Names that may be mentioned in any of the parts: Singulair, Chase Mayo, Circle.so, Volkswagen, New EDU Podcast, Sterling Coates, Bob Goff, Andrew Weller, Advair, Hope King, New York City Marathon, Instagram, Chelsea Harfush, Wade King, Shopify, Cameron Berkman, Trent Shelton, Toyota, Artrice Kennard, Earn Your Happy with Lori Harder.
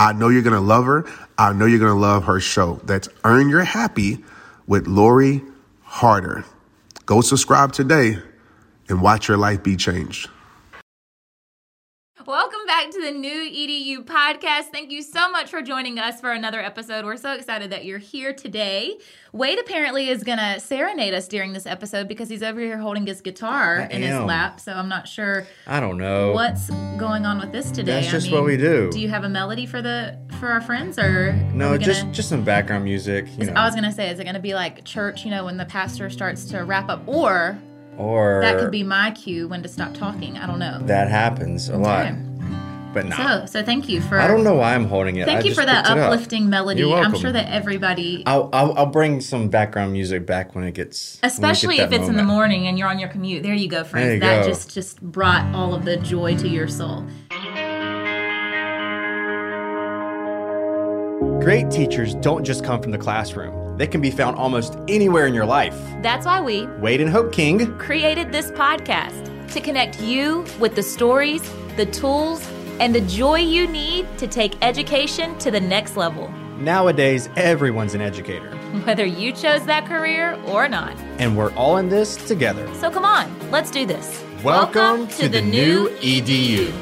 I know you're going to love her. I know you're going to love her show. That's Earn Your Happy with Lori Harder. Go subscribe today and watch your life be changed. Welcome back to the New EDU Podcast. Thank you so much for joining us for another episode. We're so excited that you're here today. Wade apparently is going to serenade us during this episode because he's over here holding his guitar in his lap, so I'm not sure. I don't know what's going on with this today. That's just what we do. Do you have a melody for our friends, or no? Just some background music. I was going to say, is it going to be like church? You know, when the pastor starts to wrap up, or that could be my cue when to stop talking. I don't know. That happens a lot. But no. So thank you for... I don't know why I'm holding it. Thank you for that uplifting melody. You're welcome. I'm sure that everybody... I'll bring some background music back when it gets... Especially if it's in the morning and you're on your commute. There you go, friends. That just brought all of the joy to your soul. Great teachers don't just come from the classroom. They can be found almost anywhere in your life. That's why we, Wade and Hope King, created this podcast to connect you with the stories, the tools, and the joy you need to take education to the next level. Nowadays, everyone's an educator, whether you chose that career or not. And we're all in this together. So come on, let's do this. Welcome to the New EDU.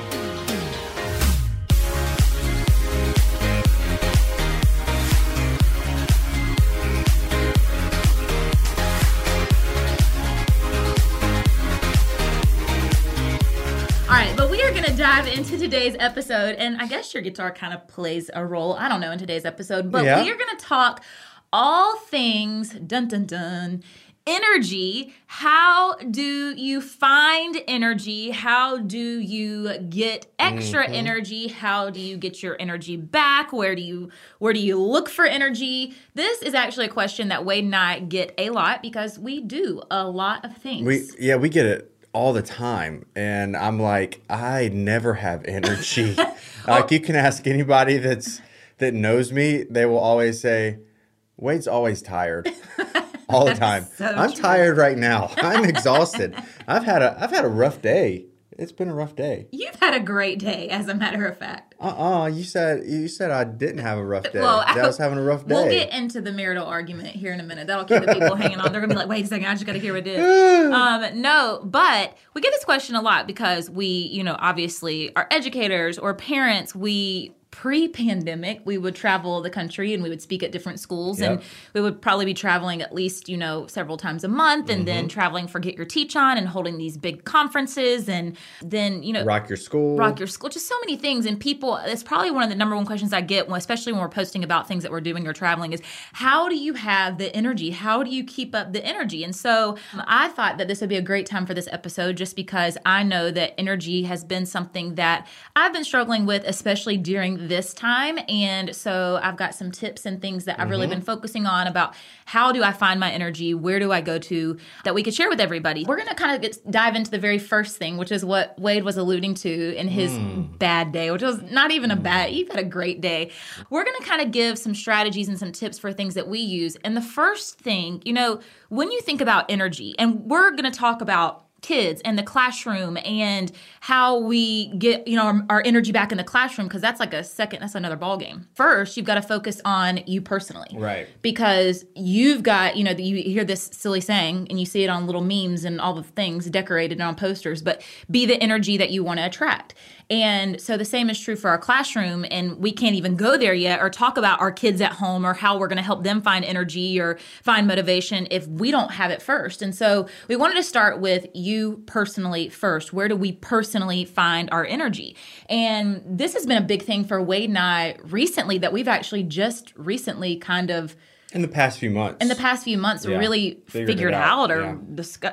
Into today's episode, and I guess your guitar kind of plays a role, I don't know, in today's episode, but we are going to talk all things, dun dun dun, energy. How do you find energy? How do you get extra energy? How do you get your energy back? Where do you look for energy? This is actually a question that Wade and I get a lot because we do a lot of things. We get it all the time, and I'm like, I never have energy. Like, you can ask anybody that knows me, they will always say, Wade's always tired. All the time. So I'm tired right now. I'm exhausted. I've had a rough day. It's been a rough day. You've had a great day, as a matter of fact. You said I didn't have a rough day. Well, I was having a rough day. We'll get into the marital argument here in a minute. That'll keep the people hanging on. They're going to be like, wait a second, I just got to hear what it is. No, but we get this question a lot because we, obviously are educators or parents. We... Pre-pandemic, we would travel the country and we would speak at different schools, and we would probably be traveling at least, several times a month, and then traveling for Get Your Teach On and holding these big conferences, and then, Rock Your School, just so many things. And people, it's probably one of the number one questions I get, especially when we're posting about things that we're doing or traveling, is how do you have the energy? How do you keep up the energy? And so I thought that this would be a great time for this episode just because I know that energy has been something that I've been struggling with, especially during this time. And so I've got some tips and things that I've really been focusing on about how do I find my energy, where do I go to, that we could share with everybody. We're going to kind of dive into the very first thing, which is what Wade was alluding to in his bad day, which was not even a bad, you've had a great day. We're going to kind of give some strategies and some tips for things that we use. And the first thing, when you think about energy, and we're going to talk about kids and the classroom and how we get, you know, our energy back in the classroom, because that's like a second, that's another ballgame. First, you've got to focus on you personally. Right. Because you've got, you know, you hear this silly saying and you see it on little memes and all the things decorated on posters, but be the energy that you want to attract. And so the same is true for our classroom, and we can't even go there yet or talk about our kids at home or how we're going to help them find energy or find motivation if we don't have it first. And so we wanted to start with you personally first. Where do we personally find our energy? And this has been a big thing for Wade and I recently, that we've actually just recently kind of In the past few months, yeah, really figured it out or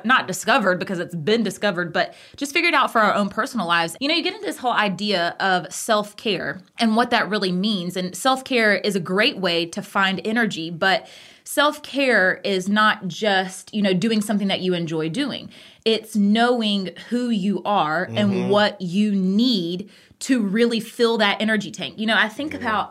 not discovered because it's been discovered, but just figured out for our own personal lives. You know, you get into this whole idea of self-care and what that really means. And self-care is a great way to find energy, but self-care is not just, you know, doing something that you enjoy doing. It's knowing who you are and what you need to really fill that energy tank. You know, I think about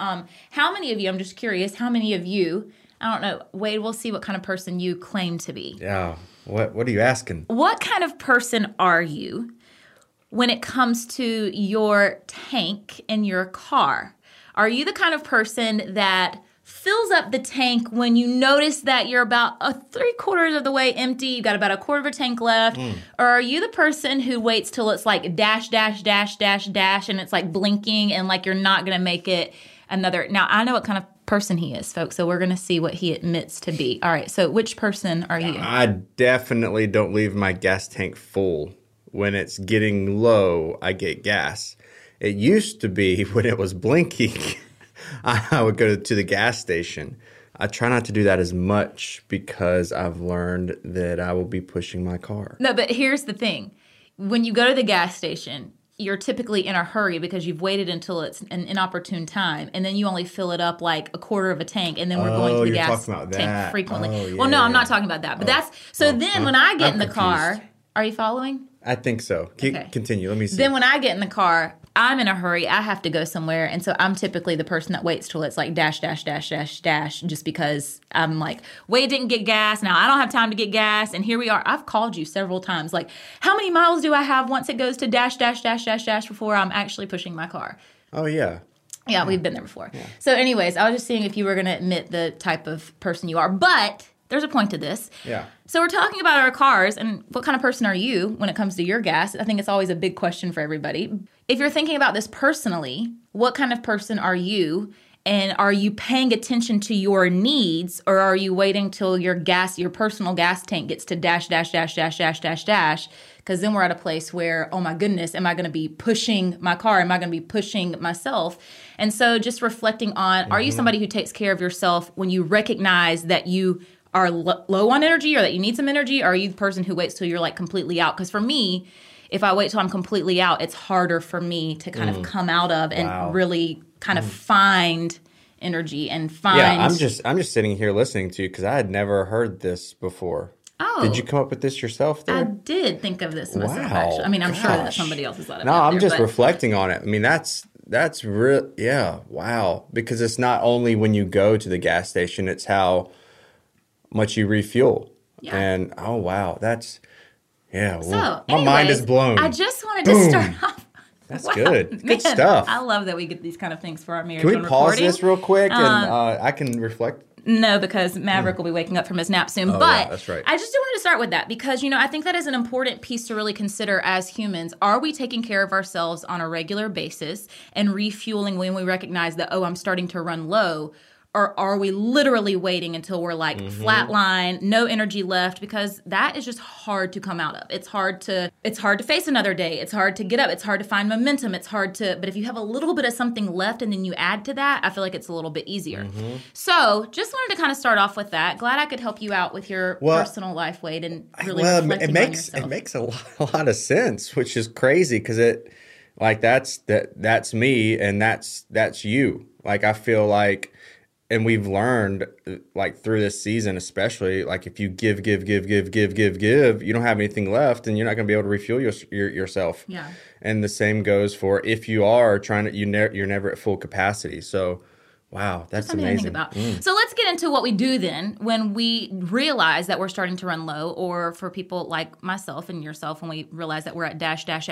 how many of you, I'm just curious, how many of you, I don't know, Wade, we'll see what kind of person you claim to be. Yeah. What are you asking? What kind of person are you when it comes to your tank in your car? Are you the kind of person that fills up the tank when you notice that you're about 3/4 of the way empty, you got about 1/4 of a tank left, or are you the person who waits till it's like dash, dash, dash, dash, dash, and it's like blinking and like you're not going to make it another? Now, I know what kind of person he is, folks, so we're going to see what he admits to be. All right, so which person are you? I definitely don't leave my gas tank full. When it's getting low, I get gas. It used to be when it was blinking. I would go to the gas station. I try not to do that as much because I've learned that I will be pushing my car. No, but here's the thing. When you go to the gas station, you're typically in a hurry because you've waited until it's an inopportune time, and then you only fill it up like 1/4 of a tank, and then we're going to the gas tank frequently. Oh, yeah. Well, no, I'm not talking about that. But when I get in the car, are you following? I think so. Continue. Let me see. Then when I get in the car, I'm in a hurry. I have to go somewhere. And so I'm typically the person that waits till it's like dash, dash, dash, dash, dash, just because I'm like, Wade didn't get gas. Now I don't have time to get gas. And here we are. I've called you several times. Like, how many miles do I have once it goes to dash, dash, dash, dash, dash before I'm actually pushing my car? Oh, yeah. Yeah, we've been there before. Yeah. So anyways, I was just seeing if you were going to admit the type of person you are. But there's a point to this. Yeah. So we're talking about our cars and what kind of person are you when it comes to your gas? I think it's always a big question for everybody. If you're thinking about this personally, what kind of person are you? And are you paying attention to your needs, or are you waiting till your personal gas tank gets to dash, dash, dash, dash, dash, dash, dash? Because then we're at a place where, oh my goodness, am I going to be pushing my car? Am I going to be pushing myself? And so just reflecting on, are you somebody who takes care of yourself when you recognize that you are low on energy or that you need some energy? Or are you the person who waits till you're like completely out? Because for me, if I wait till I'm completely out, it's harder for me to kind of come out of and really kind of find energy and find. Yeah, I'm just sitting here listening to you because I had never heard this before. Oh, did you come up with this yourself? There? I did think of this myself. Wow. Actually, I mean, I'm sure that somebody else has thought of it. No, I'm just reflecting on it. I mean, that's real. Yeah, wow. Because it's not only when you go to the gas station; it's how much you refuel. Yeah. And oh wow, that's my mind is blown. I just wanted to start off. That's good. Man, good stuff. I love that we get these kind of things for our marriage. Can we pause this real quick and I can reflect? No, because Maverick will be waking up from his nap soon. But yeah, that's right. I just wanted to start with that because, you know, I think that is an important piece to really consider as humans. Are we taking care of ourselves on a regular basis and refueling when we recognize that, oh, I'm starting to run low? Or are we literally waiting until we're like flatline, no energy left? Because that is just hard to come out of. It's hard to face another day. It's hard to get up. It's hard to find momentum. But if you have a little bit of something left and then you add to that, I feel like it's a little bit easier. Mm-hmm. So just wanted to kind of start off with that. Glad I could help you out with your personal life, Wade, and really reflecting on yourself. It makes a lot of sense, which is crazy because that's me and that's you. Like I feel like. And we've learned, like, through this season especially, like, if you give, you don't have anything left, and you're not going to be able to refuel yourself. Yeah. And the same goes for if you are trying to, you're never at full capacity. So, wow, that's amazing. About. So let's get into what we do then when we realize that we're starting to run low, or for people like myself and yourself, when we realize that we're at ..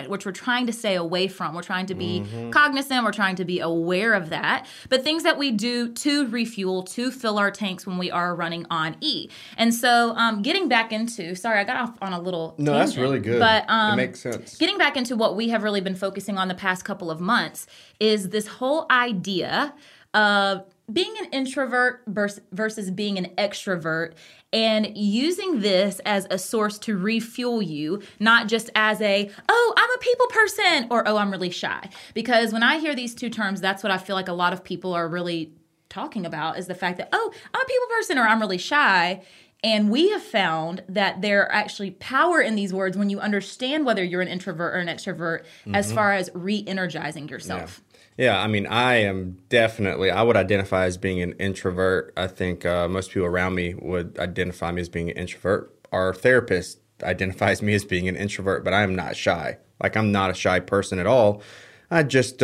Which we're trying to stay away from. We're trying to be cognizant. We're trying to be aware of that. But things that we do to refuel, to fill our tanks when we are running on E. And so getting back into, sorry, I got off on a little tangent, that's really good. But it makes sense. Getting back into what we have really been focusing on the past couple of months is this whole idea of being an introvert versus being an extrovert, and using this as a source to refuel you, not just as a, oh, I'm a people person, or, oh, I'm really shy. Because when I hear these two terms, that's what I feel like a lot of people are really talking about, is the fact that, oh, I'm a people person, or I'm really shy. And we have found that there are actually power in these words when you understand whether you're an introvert or an extrovert, as far as re-energizing yourself. Yeah, I mean, I would identify as being an introvert. I think most people around me would identify me as being an introvert. Our therapist identifies me as being an introvert, but I am not shy. Like, I'm not a shy person at all. I just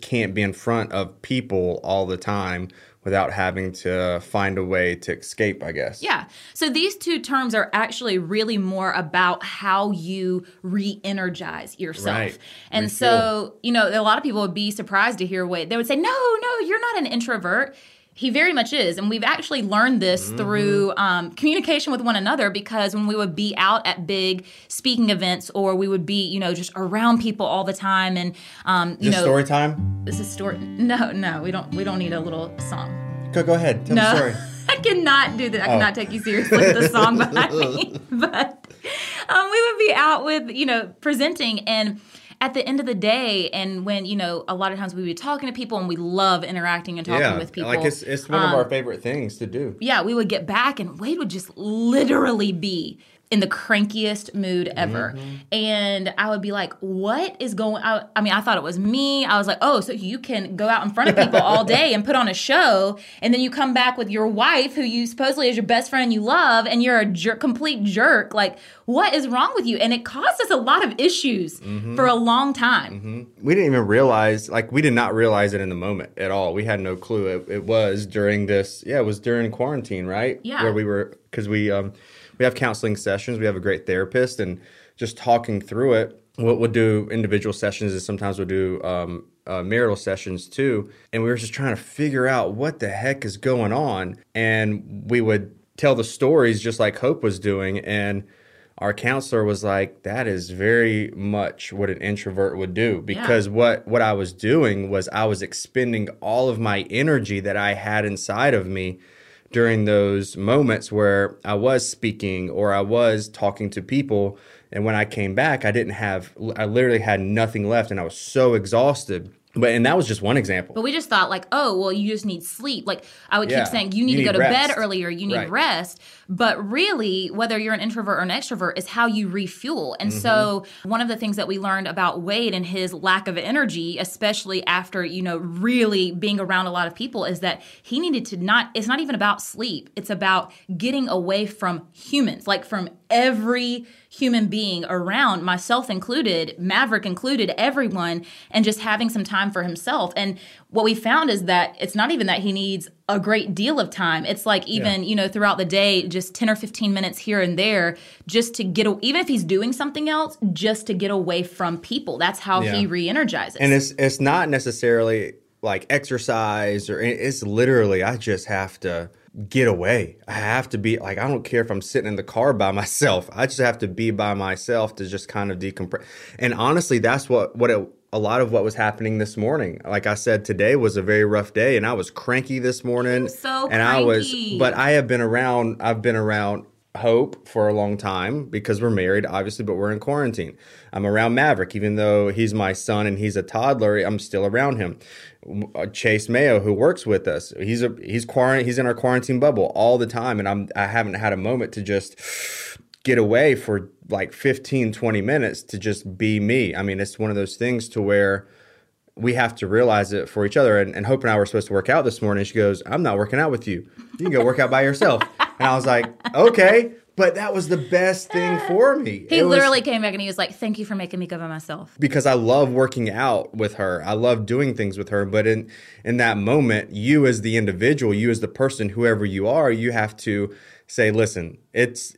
can't be in front of people all the time without having to find a way to escape, I guess. Yeah. So these two terms are actually really more about how you re-energize yourself. Right. And so, a lot of people would be surprised to hear they would say, no, you're not an introvert. He very much is. And we've actually learned this through communication with one another, because when we would be out at big speaking events, or we would be, just around people all the time, and story time? This is story. No, we don't need a little song. Go ahead. Tell the story. I cannot do that. I cannot take you seriously with the song behind me. But we would be out with, presenting, and at the end of the day, and when, a lot of times we would be talking to people, and we love interacting and talking with people. Like, it's one of our favorite things to do. Yeah, we would get back, and Wade would just literally be in the crankiest mood ever. And I would be like, what is going on? I mean, I thought it was me. I was like, oh, so you can go out in front of people all day and put on a show, and then you come back with your wife, who you supposedly is your best friend you love, and you're a complete jerk. Like, what is wrong with you? And it caused us a lot of issues for a long time. We didn't even realize, we did not realize it in the moment at all. We had no clue. It was during during quarantine, right? Yeah. Where we were, because we have counseling sessions. We have a great therapist, and just talking through it. What we'll do individual sessions is sometimes we'll do marital sessions too. And we were just trying to figure out what the heck is going on. And we would tell the stories just like Hope was doing, and our counselor was like, that is very much what an introvert would do, because what I was doing was I was expending all of my energy that I had inside of me during those moments where I was speaking or I was talking to people. And when I came back, I literally had nothing left, and I was so exhausted. And that was just one example. But we just thought you just need sleep. I would keep saying, you need to go to bed earlier, you need rest. But really, whether you're an introvert or an extrovert is how you refuel. And so one of the things that we learned about Wade and his lack of energy, especially after, really being around a lot of people, is that he needed to it's not even about sleep. It's about getting away from humans, from every human being around, myself included, Maverick included, everyone, and just having some time for himself. And what we found is that it's not even that he needs a great deal of time. It's throughout the day, just 10 or 15 minutes here and there, just to get, even if he's doing something else, just to get away from people. That's how he re-energizes. And it's not necessarily exercise, or it's literally, I just have to get away. I have to be I don't care if I'm sitting in the car by myself. I just have to be by myself to just kind of decompress. And honestly, that's a lot of what was happening this morning. Like I said, today was a very rough day, and I was cranky this morning. So cranky. But I've been around Hope for a long time, because we're married, obviously, but we're in quarantine. I'm around Maverick, even though he's my son and he's a toddler, I'm still around him. Chase Mayo, who works with us, he's in our quarantine bubble all the time, and I haven't had a moment to just get away for 15, 20 minutes to just be me. I mean, it's one of those things to where we have to realize it for each other. And Hope and I were supposed to work out this morning. She goes, I'm not working out with you. You can go work out by yourself. And I was like, okay. But that was the best thing for me. He literally came back and he was like, thank you for making me go by myself. Because I love working out with her. I love doing things with her. But in that moment, you as the individual, you as the person, whoever you are, you have to say, listen, it's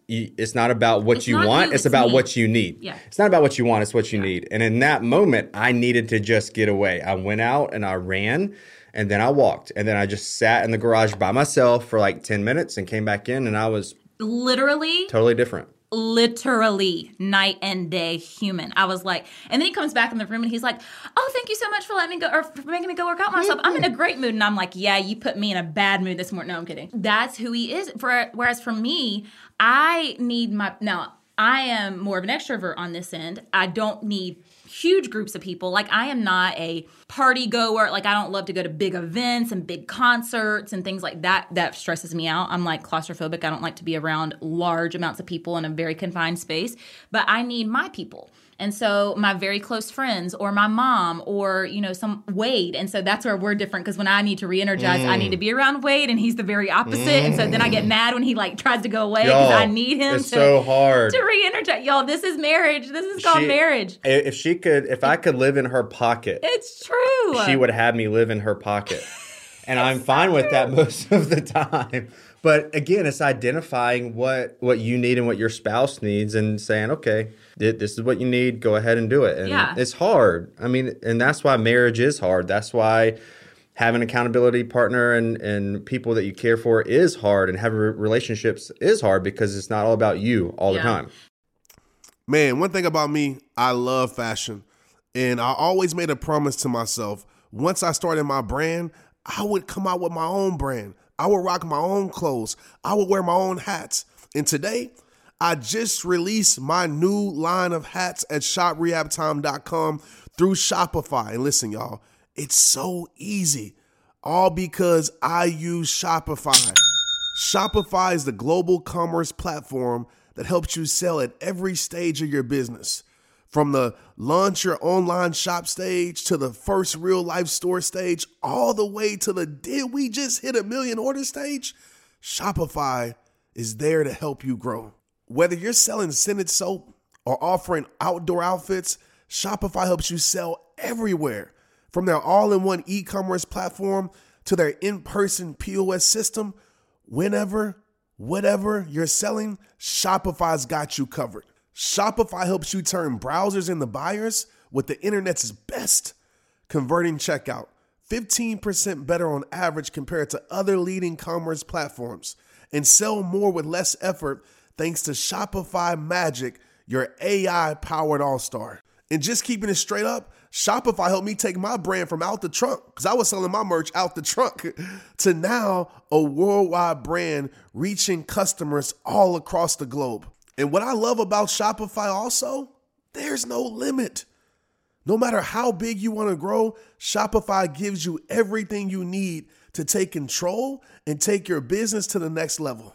not about what you want. It's about what you need. Yeah. It's not about what you want. It's what you need. And in that moment, I needed to just get away. I went out and I ran. And then I walked. And then I just sat in the garage by myself for like 10 minutes and came back in. And I was... literally. Totally different. Literally night and day human. I was like, and then he comes back in the room and he's like, oh, thank you so much for letting me go, or for making me go work out myself. I'm in a great mood. And I'm like, yeah, you put me in a bad mood this morning. No, I'm kidding. That's who he is. Whereas for me, I need my, now I am more of an extrovert on this end. I don't need huge groups of people. Like I am not a party goer. Like I don't love to go to big events and big concerts and things like that. That stresses me out. I'm like claustrophobic. I don't like to be around large amounts of people in a very confined space, but I need my people. And so my very close friends or my mom or, you know, some Wade. And so that's where we're different because when I need to re-energize, I need to be around Wade and he's the very opposite. And so then I get mad when he like tries to go away because I need him to re-energize. Y'all, this is marriage. This is called marriage. If she could, if I could live in her pocket. It's true. She would have me live in her pocket. And I'm fine with that most of the time. But again, it's identifying what you need and what your spouse needs and saying, okay, this is what you need. Go ahead and do it. And it's hard. I mean, and that's why marriage is hard. That's why having an accountability partner and people that you care for is hard, and having relationships is hard because it's not all about you all the time. Man, one thing about me, I love fashion. And I always made a promise to myself. Once I started my brand, I would come out with my own brand. I would rock my own clothes. I would wear my own hats. And today, I just released my new line of hats at shoprehabtime.com through Shopify. And listen, y'all, it's so easy. All because I use Shopify. Shopify is the global commerce platform that helps you sell at every stage of your business. From the launch your online shop stage to the first real life store stage, all the way to the did we just hit 1 million orders stage, Shopify is there to help you grow. Whether you're selling scented soap or offering outdoor outfits, Shopify helps you sell everywhere. From their all-in-one e-commerce platform to their in-person POS system, whenever, whatever you're selling, Shopify's got you covered. Shopify helps you turn browsers into buyers with the internet's best converting checkout. 15% better on average compared to other leading commerce platforms. And sell more with less effort thanks to Shopify Magic, your AI-powered all-star. And just keeping it straight up, Shopify helped me take my brand from out the trunk, because I was selling my merch out the trunk, to now a worldwide brand reaching customers all across the globe. And what I love about Shopify also, there's no limit. No matter how big you want to grow, Shopify gives you everything you need to take control and take your business to the next level.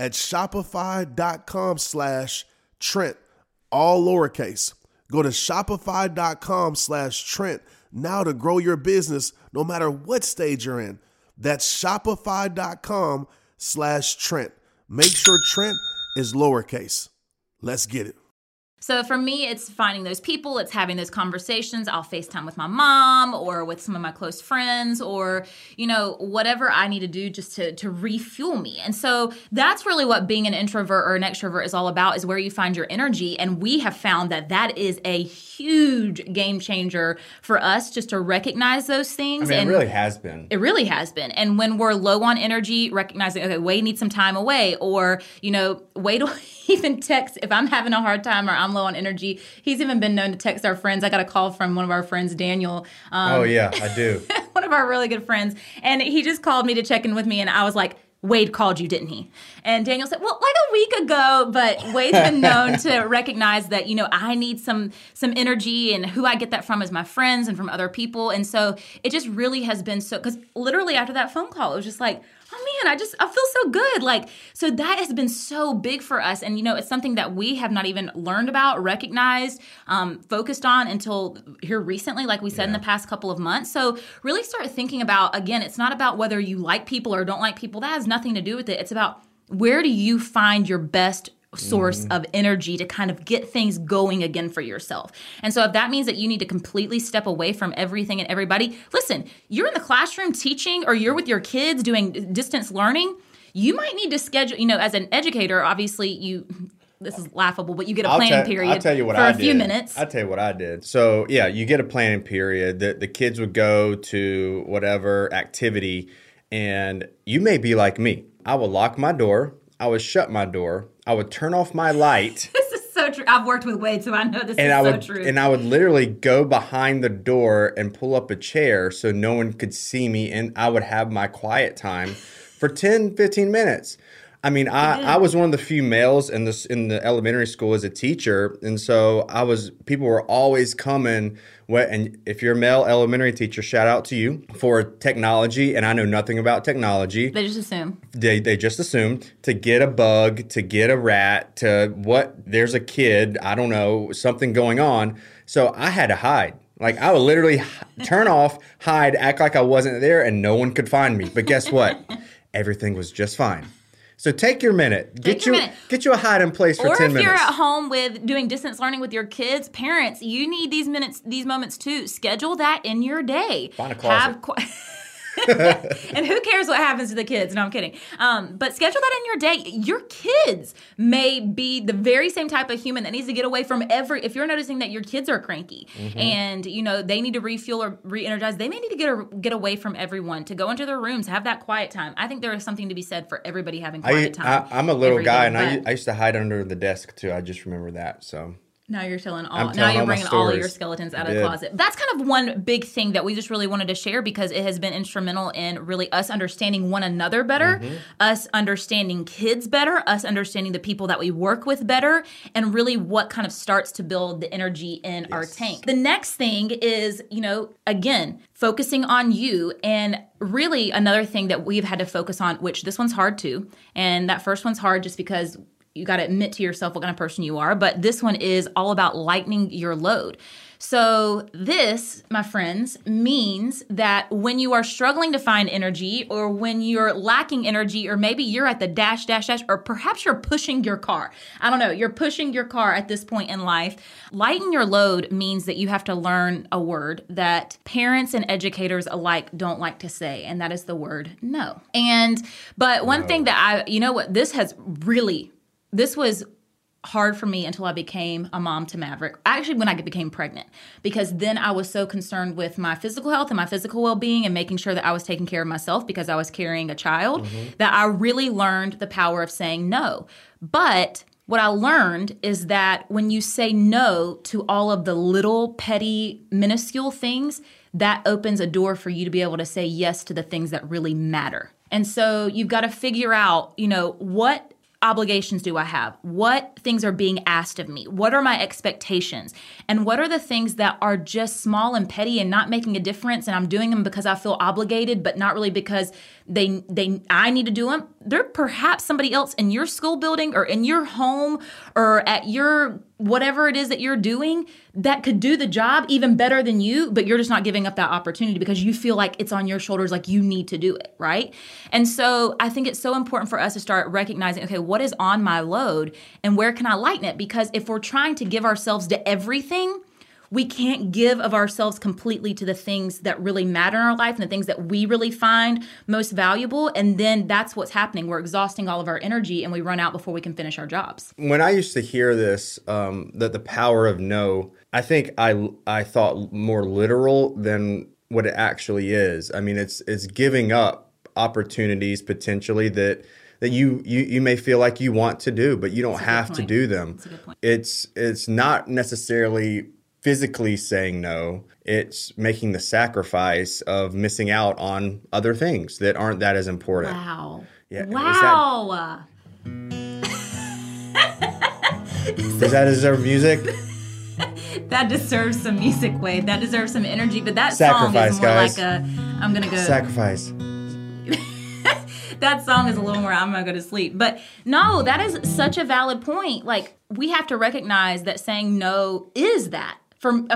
at shopify.com/Trent, all lowercase. Go to shopify.com/Trent now to grow your business no matter what stage you're in. That's shopify.com/Trent. Make sure Trent is lowercase. Let's get it. So for me, it's finding those people. It's having those conversations. I'll FaceTime with my mom or with some of my close friends or, you know, whatever I need to do just to refuel me. And so that's really what being an introvert or an extrovert is all about, is where you find your energy. And we have found that that is a huge game changer for us, just to recognize those things. I mean, and it really has been. It really has been. And when we're low on energy, recognizing, okay, Wade needs some time away, or, you know, Wade will even text if I'm having a hard time or I'm low on energy. He's even been known to text our friends. I got a call from one of our friends, Daniel. One of our really good friends. And he just called me to check in with me. And I was like, Wade called you, didn't he? And Daniel said, well, like a week ago, but Wade's been known to recognize that, you know, I need some energy, and who I get that from is my friends and from other people. And so it just really has been so, because literally after that phone call, it was just like, oh man, I feel so good. Like, so that has been so big for us. And, you know, it's something that we have not even learned about, recognized, focused on until here recently, like we said, in the past couple of months. So really start thinking about, again, it's not about whether you like people or don't like people. That has nothing to do with it. It's about where do you find your best source of energy to kind of get things going again for yourself. And so if that means that you need to completely step away from everything and everybody, listen, you're in the classroom teaching or you're with your kids doing distance learning, you might need to schedule, you know, as an educator, obviously you, this is laughable, but you get a planning period for a few minutes. I'll tell you what I did. So yeah, you get a planning period that the kids would go to whatever activity, and you may be like me. I will lock my door. I would shut my door. I would turn off my light. This is so true. I've worked with Wade, so I know this is so true. And I would literally go behind the door and pull up a chair so no one could see me, and I would have my quiet time for 10, 15 minutes. I mean, I was one of the few males in the elementary school as a teacher, and so people were always coming. And if you're a male elementary teacher, shout out to you for technology, and I know nothing about technology. They just assume. They just assume to get a bug, to get a rat, to what, there's a kid, I don't know, something going on. So I had to hide. Like, I would literally turn off, hide, act like I wasn't there, and no one could find me. But guess what? Everything was just fine. So take your minute. Get you a hide in place for 10 minutes. Or if you're at home with doing distance learning with your kids, parents, you need these moments too. Schedule that in your day. Find a closet. And who cares what happens to the kids? No, I'm kidding. But schedule that in your day. Your kids may be the very same type of human that needs to get away from if you're noticing that your kids are cranky and, you know, they need to refuel or re-energize, they may need to get away from everyone, to go into their rooms, have that quiet time. I think there is something to be said for everybody having quiet time. I'm a little guy, and I used to hide under the desk too. I just remember that, so... Now you're bringing all of your skeletons out of the closet. That's kind of one big thing that we just really wanted to share, because it has been instrumental in really us understanding one another better, us understanding kids better, us understanding the people that we work with better, and really what kind of starts to build the energy in our tank. The next thing is, you know, again, focusing on you. And really another thing that we've had to focus on, which this one's hard too, and that first one's hard just because you got to admit to yourself what kind of person you are. But this one is all about lightening your load. So this, my friends, means that when you are struggling to find energy, or when you're lacking energy, or maybe you're at the .. or perhaps you're pushing your car. I don't know. You're pushing your car at this point in life. Lighten your load means that you have to learn a word that parents and educators alike don't like to say, and that is the word no. But one thing that this was hard for me until I became a mom to Maverick. Actually, when I became pregnant, because then I was so concerned with my physical health and my physical well-being and making sure that I was taking care of myself because I was carrying a child, that I really learned the power of saying no. But what I learned is that when you say no to all of the little, petty, minuscule things, that opens a door for you to be able to say yes to the things that really matter. And so you've got to figure out, you know, what obligations do I have? What things are being asked of me? What are my expectations? And what are the things that are just small and petty and not making a difference, and I'm doing them because I feel obligated, but not really because I need to do them? They're perhaps somebody else in your school building or in your home or at your whatever it is that you're doing that could do the job even better than you, but you're just not giving up that opportunity because you feel like it's on your shoulders, like you need to do it, right? And so I think it's so important for us to start recognizing, okay, what is on my load and where can I lighten it? Because if we're trying to give ourselves to everything, we can't give of ourselves completely to the things that really matter in our life and the things that we really find most valuable. And then that's what's happening. We're exhausting all of our energy and we run out before we can finish our jobs. When I used to hear this, that the power of no, I think I thought more literal than what it actually is. I mean, it's giving up opportunities potentially that you may feel like you want to do, but you don't have to do them. That's a good point. It's not necessarily physically saying no, it's making the sacrifice of missing out on other things that aren't that as important. Wow. Yeah. Wow. Does that deserve music? That deserves some music, Wade. That deserves some energy. But that Sacrifice, song is more guys. Like a, I'm going to go. Sacrifice. That song is a little more, I'm going to go to sleep. But no, that is such a valid point. Like, we have to recognize that saying no is that.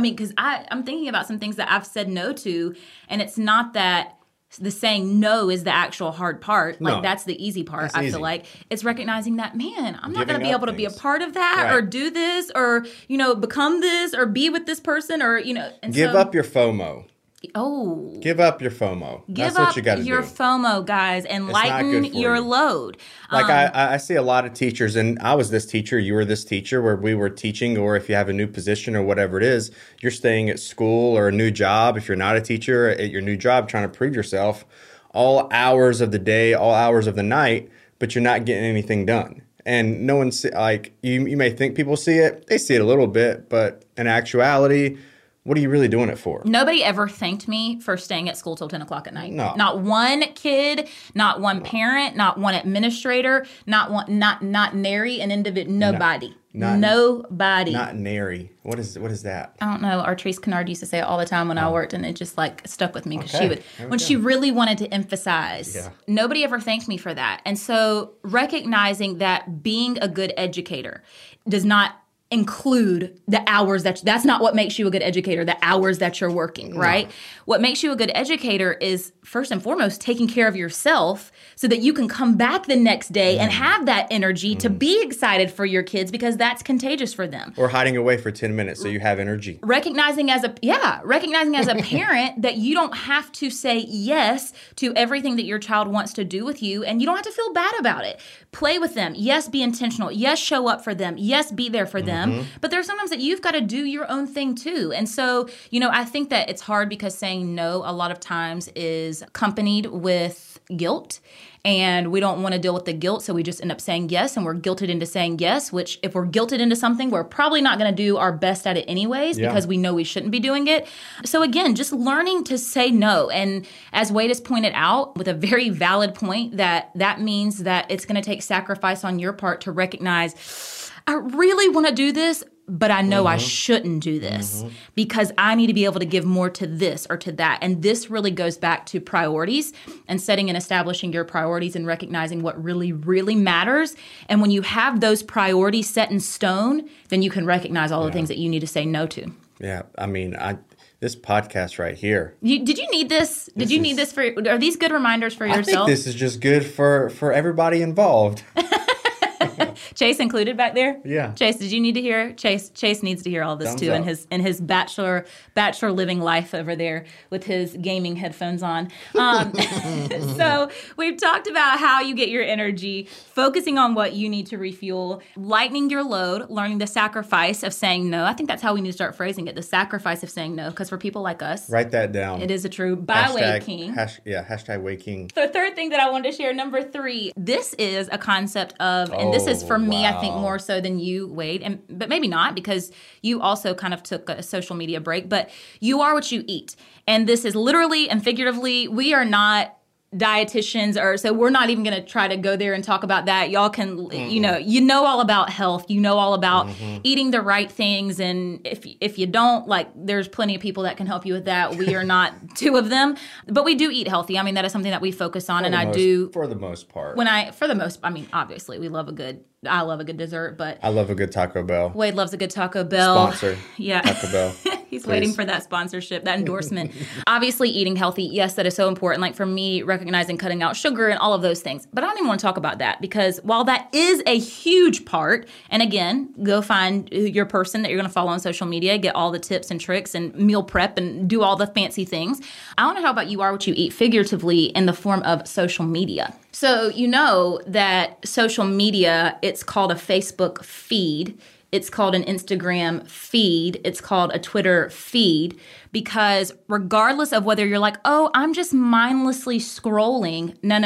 Because I'm thinking about some things that I've said no to, and it's not that the saying no is the actual hard part. Like, that's the easy part, I feel like. It's recognizing that, man, I'm not going to be able to be a part of that or do this or, become this or be with this person or, And give up your FOMO. Oh. Give up your FOMO. That's what you got to do. Give up your FOMO, guys, and lighten your load. Like, I see a lot of teachers, and I was this teacher, you were this teacher, where we were teaching, or if you have a new position or whatever it is, you're staying at school or a new job. If you're not a teacher, at your new job, trying to prove yourself all hours of the day, all hours of the night, but you're not getting anything done. And no one see, like, you may think people see it. They see it a little bit, but in actuality, what are you really doing it for? Nobody ever thanked me for staying at school till 10 o'clock at night. No. Not one kid, not one parent, not one administrator, not nary an individual, nobody. Nobody. Not nary. What is that? I don't know. Artrice Kennard used to say it all the time when I worked, and it just like stuck with me because she really wanted to emphasize. Yeah. Nobody ever thanked me for that. And so recognizing that being a good educator does not include the hours that's not what makes you a good educator, the hours that you're working, right? No. What makes you a good educator is first and foremost taking care of yourself so that you can come back the next day and have that energy to be excited for your kids because that's contagious for them. Or hiding away for 10 minutes so you have energy. Recognizing as a parent that you don't have to say yes to everything that your child wants to do with you, and you don't have to feel bad about it. Play with them. Yes, be intentional. Yes, show up for them. Yes, be there for them. But there's sometimes that you've got to do your own thing too. And so, I think that it's hard because saying no a lot of times is accompanied with guilt, and we don't want to deal with the guilt. So we just end up saying yes, and we're guilted into saying yes, which if we're guilted into something, we're probably not going to do our best at it anyways because we know we shouldn't be doing it. So again, just learning to say no. And as Wade has pointed out with a very valid point, that means that it's going to take sacrifice on your part to recognize, I really want to do this, but I know I shouldn't do this because I need to be able to give more to this or to that. And this really goes back to priorities and setting and establishing your priorities and recognizing what really, really matters. And when you have those priorities set in stone, then you can recognize all the things that you need to say no to. Yeah. I mean, this podcast right here. Did you need this? Need this for, are these good reminders for yourself? I think this is just good for everybody involved. Chase included back there? Yeah. Chase, did you need to hear? Chase needs to hear all this too in his bachelor living life over there with his gaming headphones on. So we've talked about how you get your energy, focusing on what you need to refuel, lightening your load, learning the sacrifice of saying no. I think that's how we need to start phrasing it, the sacrifice of saying no, because for people like us. Write that down. It is a true by King. Hashtag Wade King. The third thing that I wanted to share, number 3, this is a concept of, and this is for me, I think more so than you, Wade, but maybe not because you also kind of took a social media break, but you are what you eat. And this is literally and figuratively, we are not dietitians, so we're not even going to try to go there and talk about that. Y'all can, you know all about health. You know all about eating the right things. And if you don't, like, there's plenty of people that can help you with that. We are not two of them, but we do eat healthy. I mean, that is something that we focus on. For the most part. Obviously we love I love a good dessert, but I love a good Taco Bell. Wade loves a good Taco Bell. Sponsor. Yeah. Taco Bell. He's waiting for that sponsorship, that endorsement. Obviously, eating healthy, yes, that is so important. Like for me, recognizing cutting out sugar and all of those things. But I don't even want to talk about that because while that is a huge part, and again, go find your person that you're going to follow on social media, get all the tips and tricks and meal prep and do all the fancy things. I want to know about you are what you eat figuratively in the form of social media. So you know that social media, it's called a Facebook feed. It's called an Instagram feed. It's called a Twitter feed because regardless of whether you're like, oh, I'm just mindlessly scrolling. No.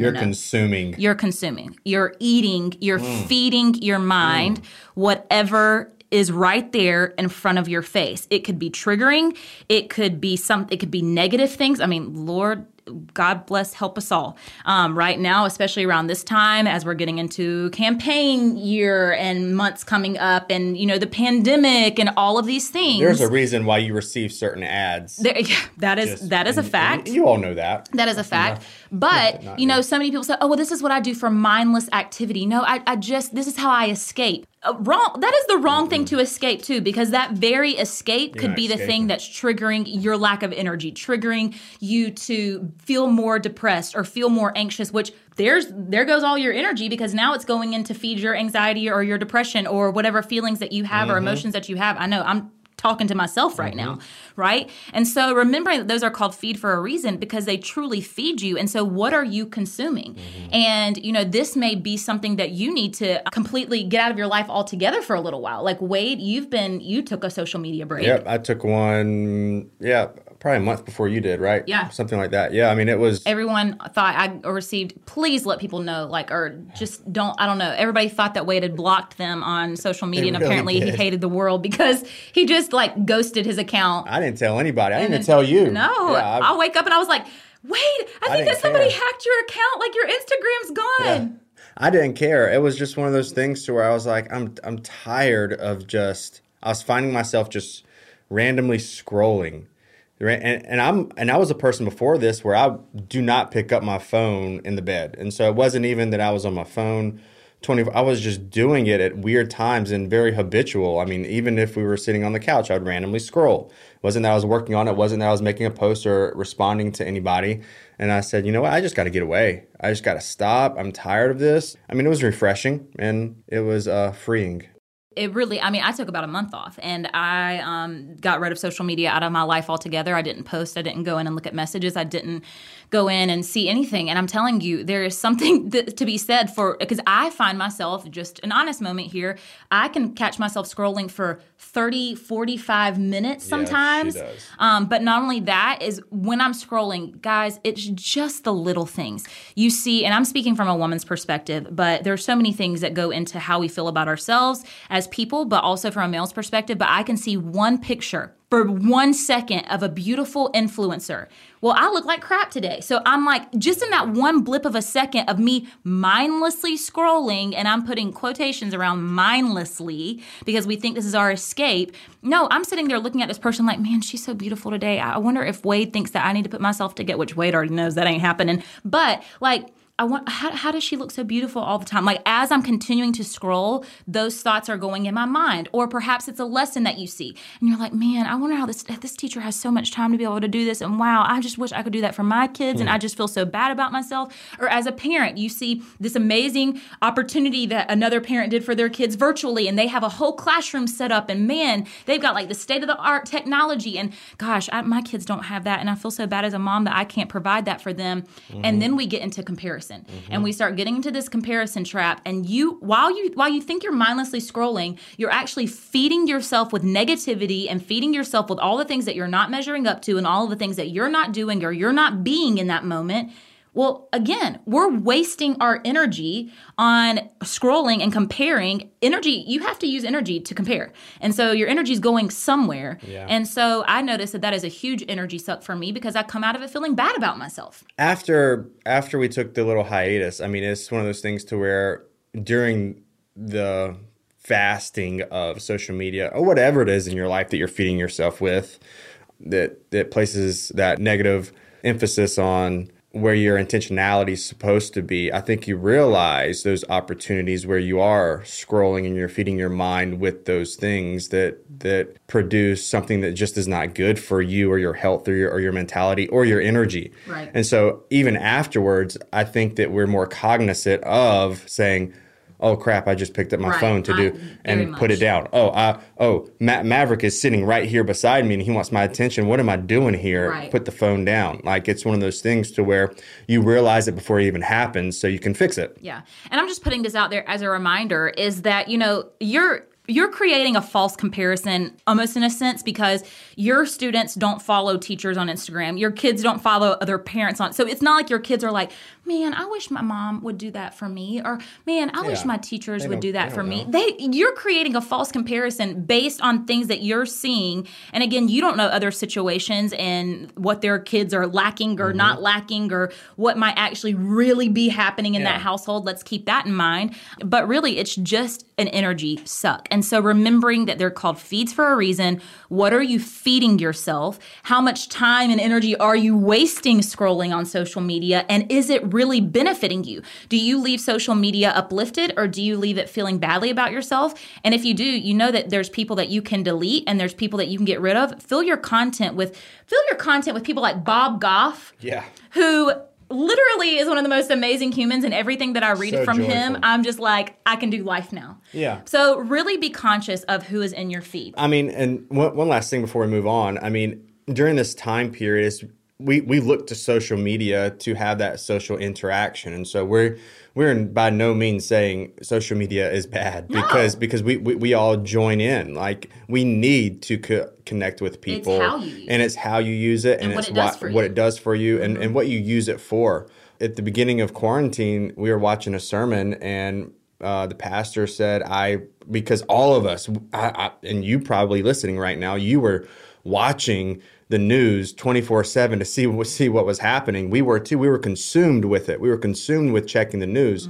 You're consuming. You're consuming. You're eating. You're feeding your mind whatever is right there in front of your face. It could be triggering. It could be negative things. I mean, Lord God bless, help us all. Right now, especially around this time, as we're getting into campaign year and months coming up and, you know, the pandemic and all of these things. There's a reason why you receive certain ads. That is a fact. You all know that. That is a fact. But, you know, so many people say, oh, well, this is what I do for mindless activity. No, I just, this is how I escape. Wrong. That is the wrong thing to escape to, because that very escape could be the thing that's triggering your lack of energy, triggering you to feel more depressed or feel more anxious, which there goes all your energy, because now it's going in to feed your anxiety or your depression or whatever feelings that you have or emotions that you have. I know I'm talking to myself right now, right? And so remembering that those are called feed for a reason, because they truly feed you. And so what are you consuming? And, you know, this may be something that you need to completely get out of your life altogether for a little while. Like Wade, you took a social media break. Yep, I took one, probably a month before you did, right? Yeah. Something like that. Yeah, I mean, it was... Everyone thought I received, please let people know, like, or just don't, I don't know. Everybody thought that Wade had blocked them on social media, and really apparently he hated the world because he just, like, ghosted his account. I didn't tell anybody. I didn't even tell you. No. Yeah, I'll wake up and I was like, Wade, I think that somebody hacked your account. Like, your Instagram's gone. Yeah. I didn't care. It was just one of those things to where I was like, I'm tired of just... I was finding myself just randomly scrolling. And I was a person before this where I do not pick up my phone in the bed, and so it wasn't even that I was on my phone 24. I was just doing it at weird times and very habitual. I mean, even if we were sitting on the couch, I'd randomly scroll. It wasn't that I was working on it. It wasn't that I was making a post or responding to anybody. And I said, you know what? I just got to get away. I just got to stop. I'm tired of this. I mean, it was refreshing and it was freeing. It really, I mean, I took about a month off, and I got rid of social media out of my life altogether. I didn't post. I didn't go in and look at messages. I didn't go in and see anything. And I'm telling you, there is something to be said for, because I find myself, just an honest moment here, I can catch myself scrolling for 30, 45 minutes sometimes. Yes, she does. But not only that, is when I'm scrolling, guys, it's just the little things. You see, and I'm speaking from a woman's perspective, but there are so many things that go into how we feel about ourselves as people, but also from a male's perspective. But I can see one picture for 1 second of a beautiful influencer. Well, I look like crap today. So I'm like, just in that one blip of a second of me mindlessly scrolling, and I'm putting quotations around mindlessly because we think this is our escape. No, I'm sitting there looking at this person like, man, she's so beautiful today. I wonder if Wade thinks that I need to put myself together, which Wade already knows that ain't happening. But like, how does she look so beautiful all the time? Like, as I'm continuing to scroll, those thoughts are going in my mind. Or perhaps it's a lesson that you see. And you're like, man, I wonder how this teacher has so much time to be able to do this. And wow, I just wish I could do that for my kids. And I just feel so bad about myself. Or as a parent, you see this amazing opportunity that another parent did for their kids virtually. And they have a whole classroom set up. And man, they've got like the state-of-the-art technology. And gosh, my kids don't have that. And I feel so bad as a mom that I can't provide that for them. And then we get into comparison. And we start getting into this comparison trap, and while you think you're mindlessly scrolling, you're actually feeding yourself with negativity and feeding yourself with all the things that you're not measuring up to and all the things that you're not doing or you're not being in that moment. Well, again, we're wasting our energy on scrolling and comparing. Energy, you have to use energy to compare. And so your energy is going somewhere. Yeah. And so I noticed that is a huge energy suck for me, because I come out of it feeling bad about myself. After we took the little hiatus, I mean, it's one of those things to where during the fasting of social media or whatever it is in your life that you're feeding yourself with, that places that negative emphasis on where your intentionality is supposed to be, I think you realize those opportunities where you are scrolling and you're feeding your mind with those things that produce something that just is not good for you or your health or your mentality or your energy. Right. And so even afterwards, I think that we're more cognizant of saying, oh, crap, I just picked up my phone to do and put it down. Oh, Maverick is sitting right here beside me and he wants my attention. What am I doing here? Right. Put the phone down. Like, it's one of those things to where you realize it before it even happens so you can fix it. Yeah. And I'm just putting this out there as a reminder, is that, you know, you're creating a false comparison almost in a sense, because your students don't follow teachers on Instagram. Your kids don't follow other parents on. So it's not like your kids are like, man, I wish my mom would do that for me. Or, man, I wish my teachers would do that for me. You're creating a false comparison based on things that you're seeing. And again, you don't know other situations and what their kids are lacking or not lacking or what might actually really be happening in that household. Let's keep that in mind. But really, it's just an energy suck. And so remembering that they're called feeds for a reason. What are you feeding yourself? How much time and energy are you wasting scrolling on social media? And is it really benefiting you? Do you leave social media uplifted, or do you leave it feeling badly about yourself? And if you do, you know that there's people that you can delete and there's people that you can get rid of. Fill your content with people like Bob Goff, who literally is one of the most amazing humans, and everything that I read from him, I'm just like, I can do life now. Yeah. So really be conscious of who is in your feed. I mean, and one last thing before we move on. I mean, during this time period, we look to social media to have that social interaction. And so we're by no means saying social media is bad, because we all join in. Like, we need to connect with people. It's how you use it. And it's how you use it, and what it does for you, and what you use it for. At the beginning of quarantine, we were watching a sermon, and the pastor said, because all of us, and you probably listening right now, you were watching the news 24/7 to see what was happening. We were too. We were consumed with it. We were consumed with checking the news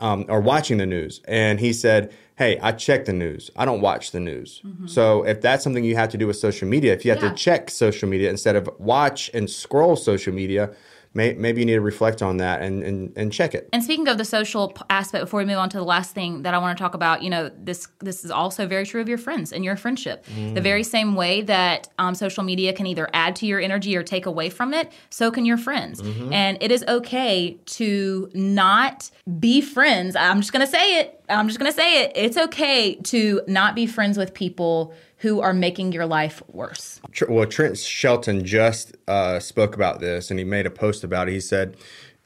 or watching the news. And he said, hey, I check the news. I don't watch the news. Mm-hmm. So if that's something you have to do with social media, if you have to check social media instead of watch and scroll social media, maybe you need to reflect on that and check it. And speaking of the social aspect, before we move on to the last thing that I want to talk about, you know, this is also very true of your friends and your friendship. The very same way that social media can either add to your energy or take away from it, so can your friends. And it is okay to not be friends. I'm just going to say it. It's okay to not be friends with people who are making your life worse. Well, Trent Shelton just spoke about this, and he made a post about it. He said,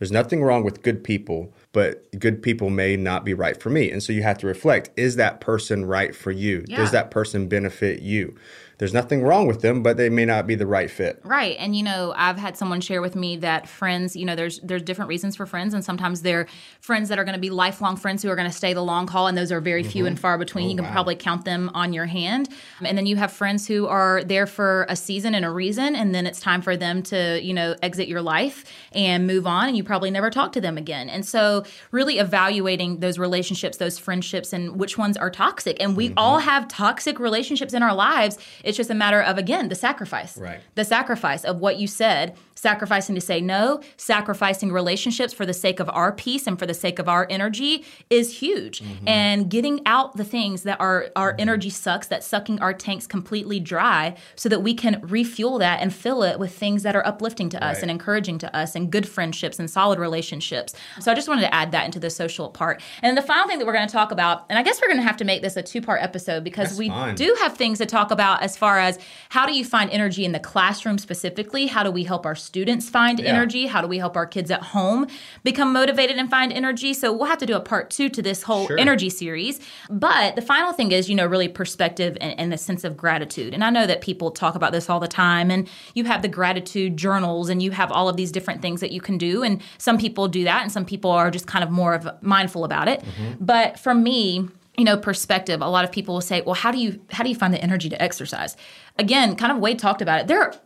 there's nothing wrong with good people, but good people may not be right for me. And so you have to reflect, is that person right for you? Yeah. Does that person benefit you? There's nothing wrong with them, but they may not be the right fit. Right. And, you know, I've had someone share with me that friends, you know, there's different reasons for friends. And sometimes they're friends that are going to be lifelong friends who are going to stay the long haul. And those are very few and far between. You can probably count them on your hand. And then you have friends who are there for a season and a reason. And then it's time for them to, you know, exit your life and move on. And you probably never talk to them again. And so really evaluating those relationships, those friendships, and which ones are toxic. And we all have toxic relationships in our lives. It's just a matter of, again, the sacrifice. Right. The sacrifice of what you said, sacrificing to say no, sacrificing relationships for the sake of our peace and for the sake of our energy is huge. And getting out the things that our energy sucks, that's sucking our tanks completely dry, so that we can refuel that and fill it with things that are uplifting to us and encouraging to us and good friendships and solid relationships. So I just wanted to add that into the social part. And the final thing that we're going to talk about, and I guess we're going to have to make this a two-part episode, because do have things to talk about as far as how do you find energy in the classroom specifically? How do we help our students find energy? How do we help our kids at home become motivated and find energy? So we'll have to do a part two to this whole energy series. But the final thing is, you know, really perspective and a sense of gratitude. And I know that people talk about this all the time, and you have the gratitude journals and you have all of these different things that you can do. And some people do that, and some people are just kind of more of mindful about it. But for me, you know, perspective. A lot of people will say, well, how do you find the energy to exercise? Again, kind of Wade talked about it. There are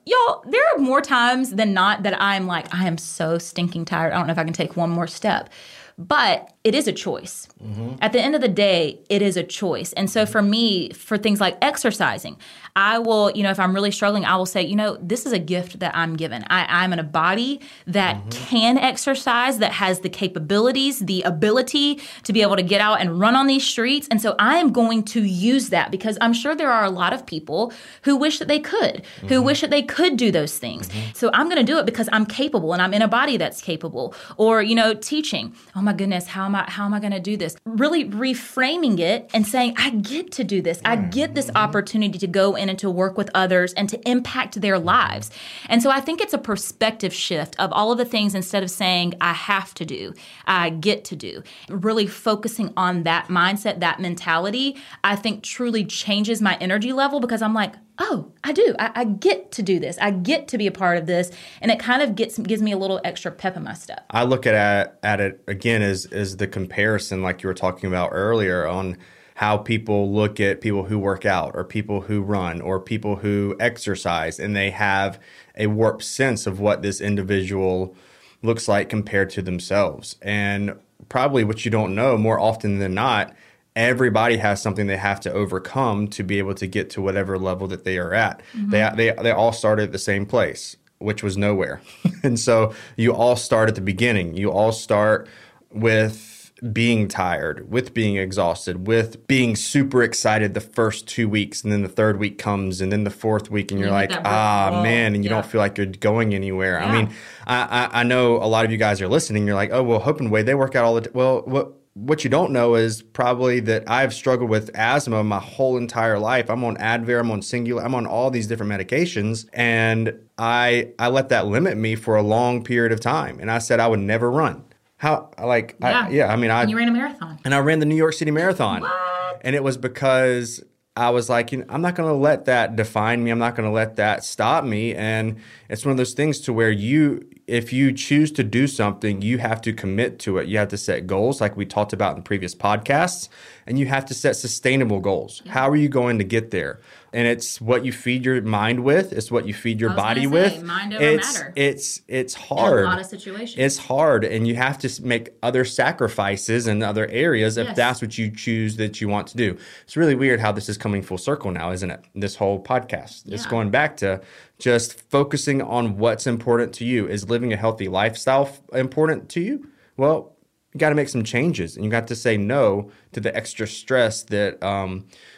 more times than not that I'm like, I am so stinking tired. I don't know if I can take one more step. But it is a choice. At the end of the day, it is a choice. And so for me, for things like exercising, I will, you know, if I'm really struggling, I will say, you know, this is a gift that I'm given. I'm in a body that can exercise, that has the capabilities, the ability to be able to get out and run on these streets. And so I am going to use that, because I'm sure there are a lot of people who wish that they could, who wish that they could do those things. So I'm going to do it because I'm capable and I'm in a body that's capable. Or, you know, teaching. Oh my goodness, how am I going to do this? Really reframing it and saying, I get to do this. I get this opportunity to go in and to work with others and to impact their lives. And so I think it's a perspective shift of all of the things, instead of saying, I have to do, I get to do. Really focusing on that mindset, that mentality, I think truly changes my energy level, because I'm like, oh, I do. I get to do this. I get to be a part of this. And it kind of gives me a little extra pep in my step. I look at it again as the comparison, like you were talking about earlier, on how people look at people who work out or people who run or people who exercise, and they have a warped sense of what this individual looks like compared to themselves. And probably what you don't know, more often than not, everybody has something they have to overcome to be able to get to whatever level that they are at. Mm-hmm. They all started at the same place, which was nowhere. And so you all start at the beginning. You all start with being tired, with being exhausted, with being super excited the first 2 weeks, and then the third week comes, and then the fourth week, and you're like, man, and you don't feel like you're going anywhere. Yeah. I mean, I know a lot of you guys are listening. You're like, oh, well, Hope and Wade, they work out all the time. Well, what you don't know is probably that I've struggled with asthma my whole entire life. I'm on Advair, I'm on Singulair, I'm on all these different medications. And I let that limit me for a long period of time. And I said I would never run. You ran a marathon. And I ran the New York City Marathon. What? And it was because I was like, I'm not going to let that define me. I'm not going to let that stop me. And it's one of those things to where if you choose to do something, you have to commit to it. You have to set goals, like we talked about in previous podcasts, and you have to set sustainable goals. Yeah. How are you going to get there? And it's what you feed your mind with. It's what you feed your body with. Mind over matter. It's hard. In a lot of situations. It's hard, and you have to make other sacrifices in other areas if that's what you choose that you want to do. It's really weird how this is coming full circle now, isn't it? This whole podcast. Yeah. It's going back to just focusing on what's important to you. Is living a healthy lifestyle important to you? Well, you got to make some changes, and you got to say no to the extra stress that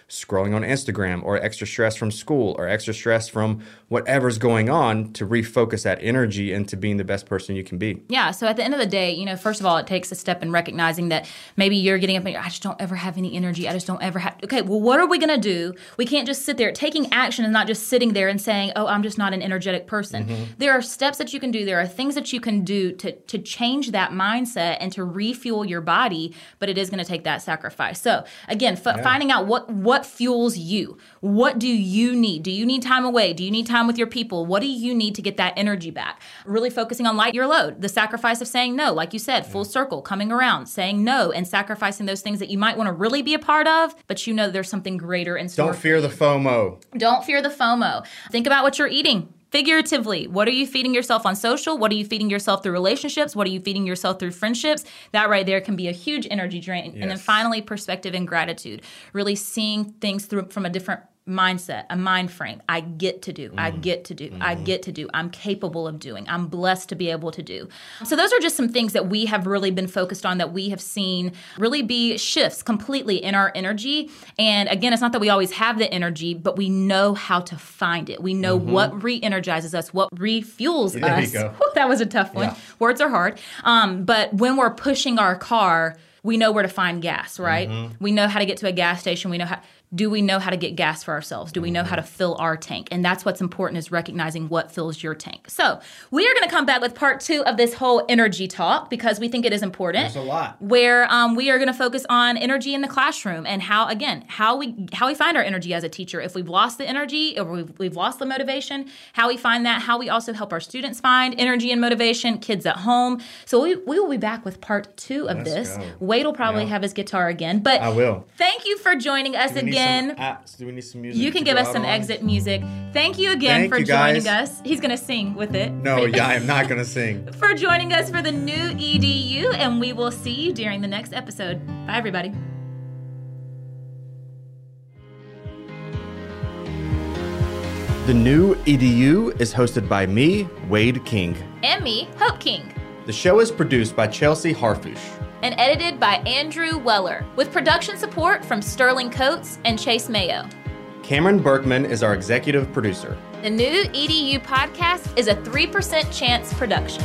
scrolling on Instagram, or extra stress from school, or extra stress from whatever's going on, to refocus that energy into being the best person you can be. Yeah. So at the end of the day, first of all, it takes a step in recognizing that maybe you're getting up and I just don't ever have any energy. I just don't ever have. Okay. Well, what are we going to do? We can't just sit there. Taking action is not just sitting there and saying, oh, I'm just not an energetic person. Mm-hmm. There are steps that you can do. There are things that you can do to change that mindset and to refuel your body, but it is going to take that sacrifice. So again, finding out what fuels you. What do you need? Do you need time away? Do you need time with your people? What do you need to get that energy back? Really focusing on light your load, the sacrifice of saying no, like you said, full circle, coming around, saying no and sacrificing those things that you might want to really be a part of, but there's something greater in store. Don't fear the FOMO. Don't fear the FOMO. Think about what you're eating. Figuratively, what are you feeding yourself on social? What are you feeding yourself through relationships? What are you feeding yourself through friendships? That right there can be a huge energy drain. Yes. And then finally, perspective and gratitude. Really seeing things through from a different mindset, a mind frame. I get to do. I get to do. I get to do. I'm capable of doing. I'm blessed to be able to do. So those are just some things that we have really been focused on, that we have seen really be shifts completely in our energy. And again, it's not that we always have the energy, but we know how to find it. We know what re-energizes us, what refuels us. There you go. That was a tough one. Yeah. Words are hard. But when we're pushing our car, we know where to find gas, right? Mm-hmm. We know how to get to a gas station. Do we know how to get gas for ourselves? Do we know how to fill our tank? And that's what's important, is recognizing what fills your tank. So we are going to come back with part 2 of this whole energy talk, because we think it is important. There's a lot. Where we are going to focus on energy in the classroom, and how we find our energy as a teacher. If we've lost the energy, or we've lost the motivation, how we find that, how we also help our students find energy and motivation, kids at home. So we will be back with part 2 of this. Wade will probably have his guitar again. But I will. Thank you for joining us again. Do we need some music? You can give us some exit music. Thank you again for joining us. He's going to sing with it. No, I am not going to sing. For joining us for the New EDU, and we will see you during the next episode. Bye, everybody. The New EDU is hosted by me, Wade King. And me, Hope King. The show is produced by Chelsea Harfush. And edited by Andrew Weller, with production support from Sterling Coates and Chase Mayo. Cameron Berkman is our executive producer. The New EDU Podcast is a 3% Chance production.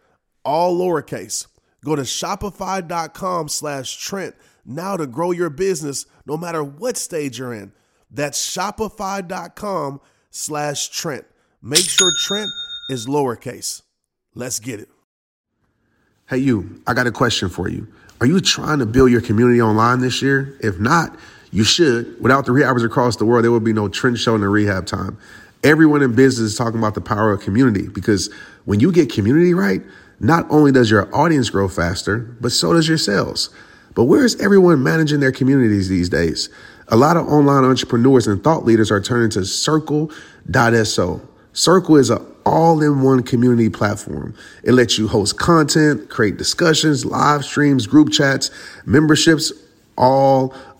all lowercase. Go to shopify.com/Trent now to grow your business no matter what stage you're in. That's shopify.com/Trent. Make sure Trent is lowercase. Let's get it. Hey, you, I got a question for you. Are you trying to build your community online this year? If not, you should. Without the rehabbers across the world, there would be no Trend Show in the rehab time. Everyone in business is talking about the power of community, because when you get community right, not only does your audience grow faster, but so does your sales. But where is everyone managing their communities these days? A lot of online entrepreneurs and thought leaders are turning to Circle.so. Circle is an all-in-one community platform. It lets you host content, create discussions, live streams, group chats, memberships, all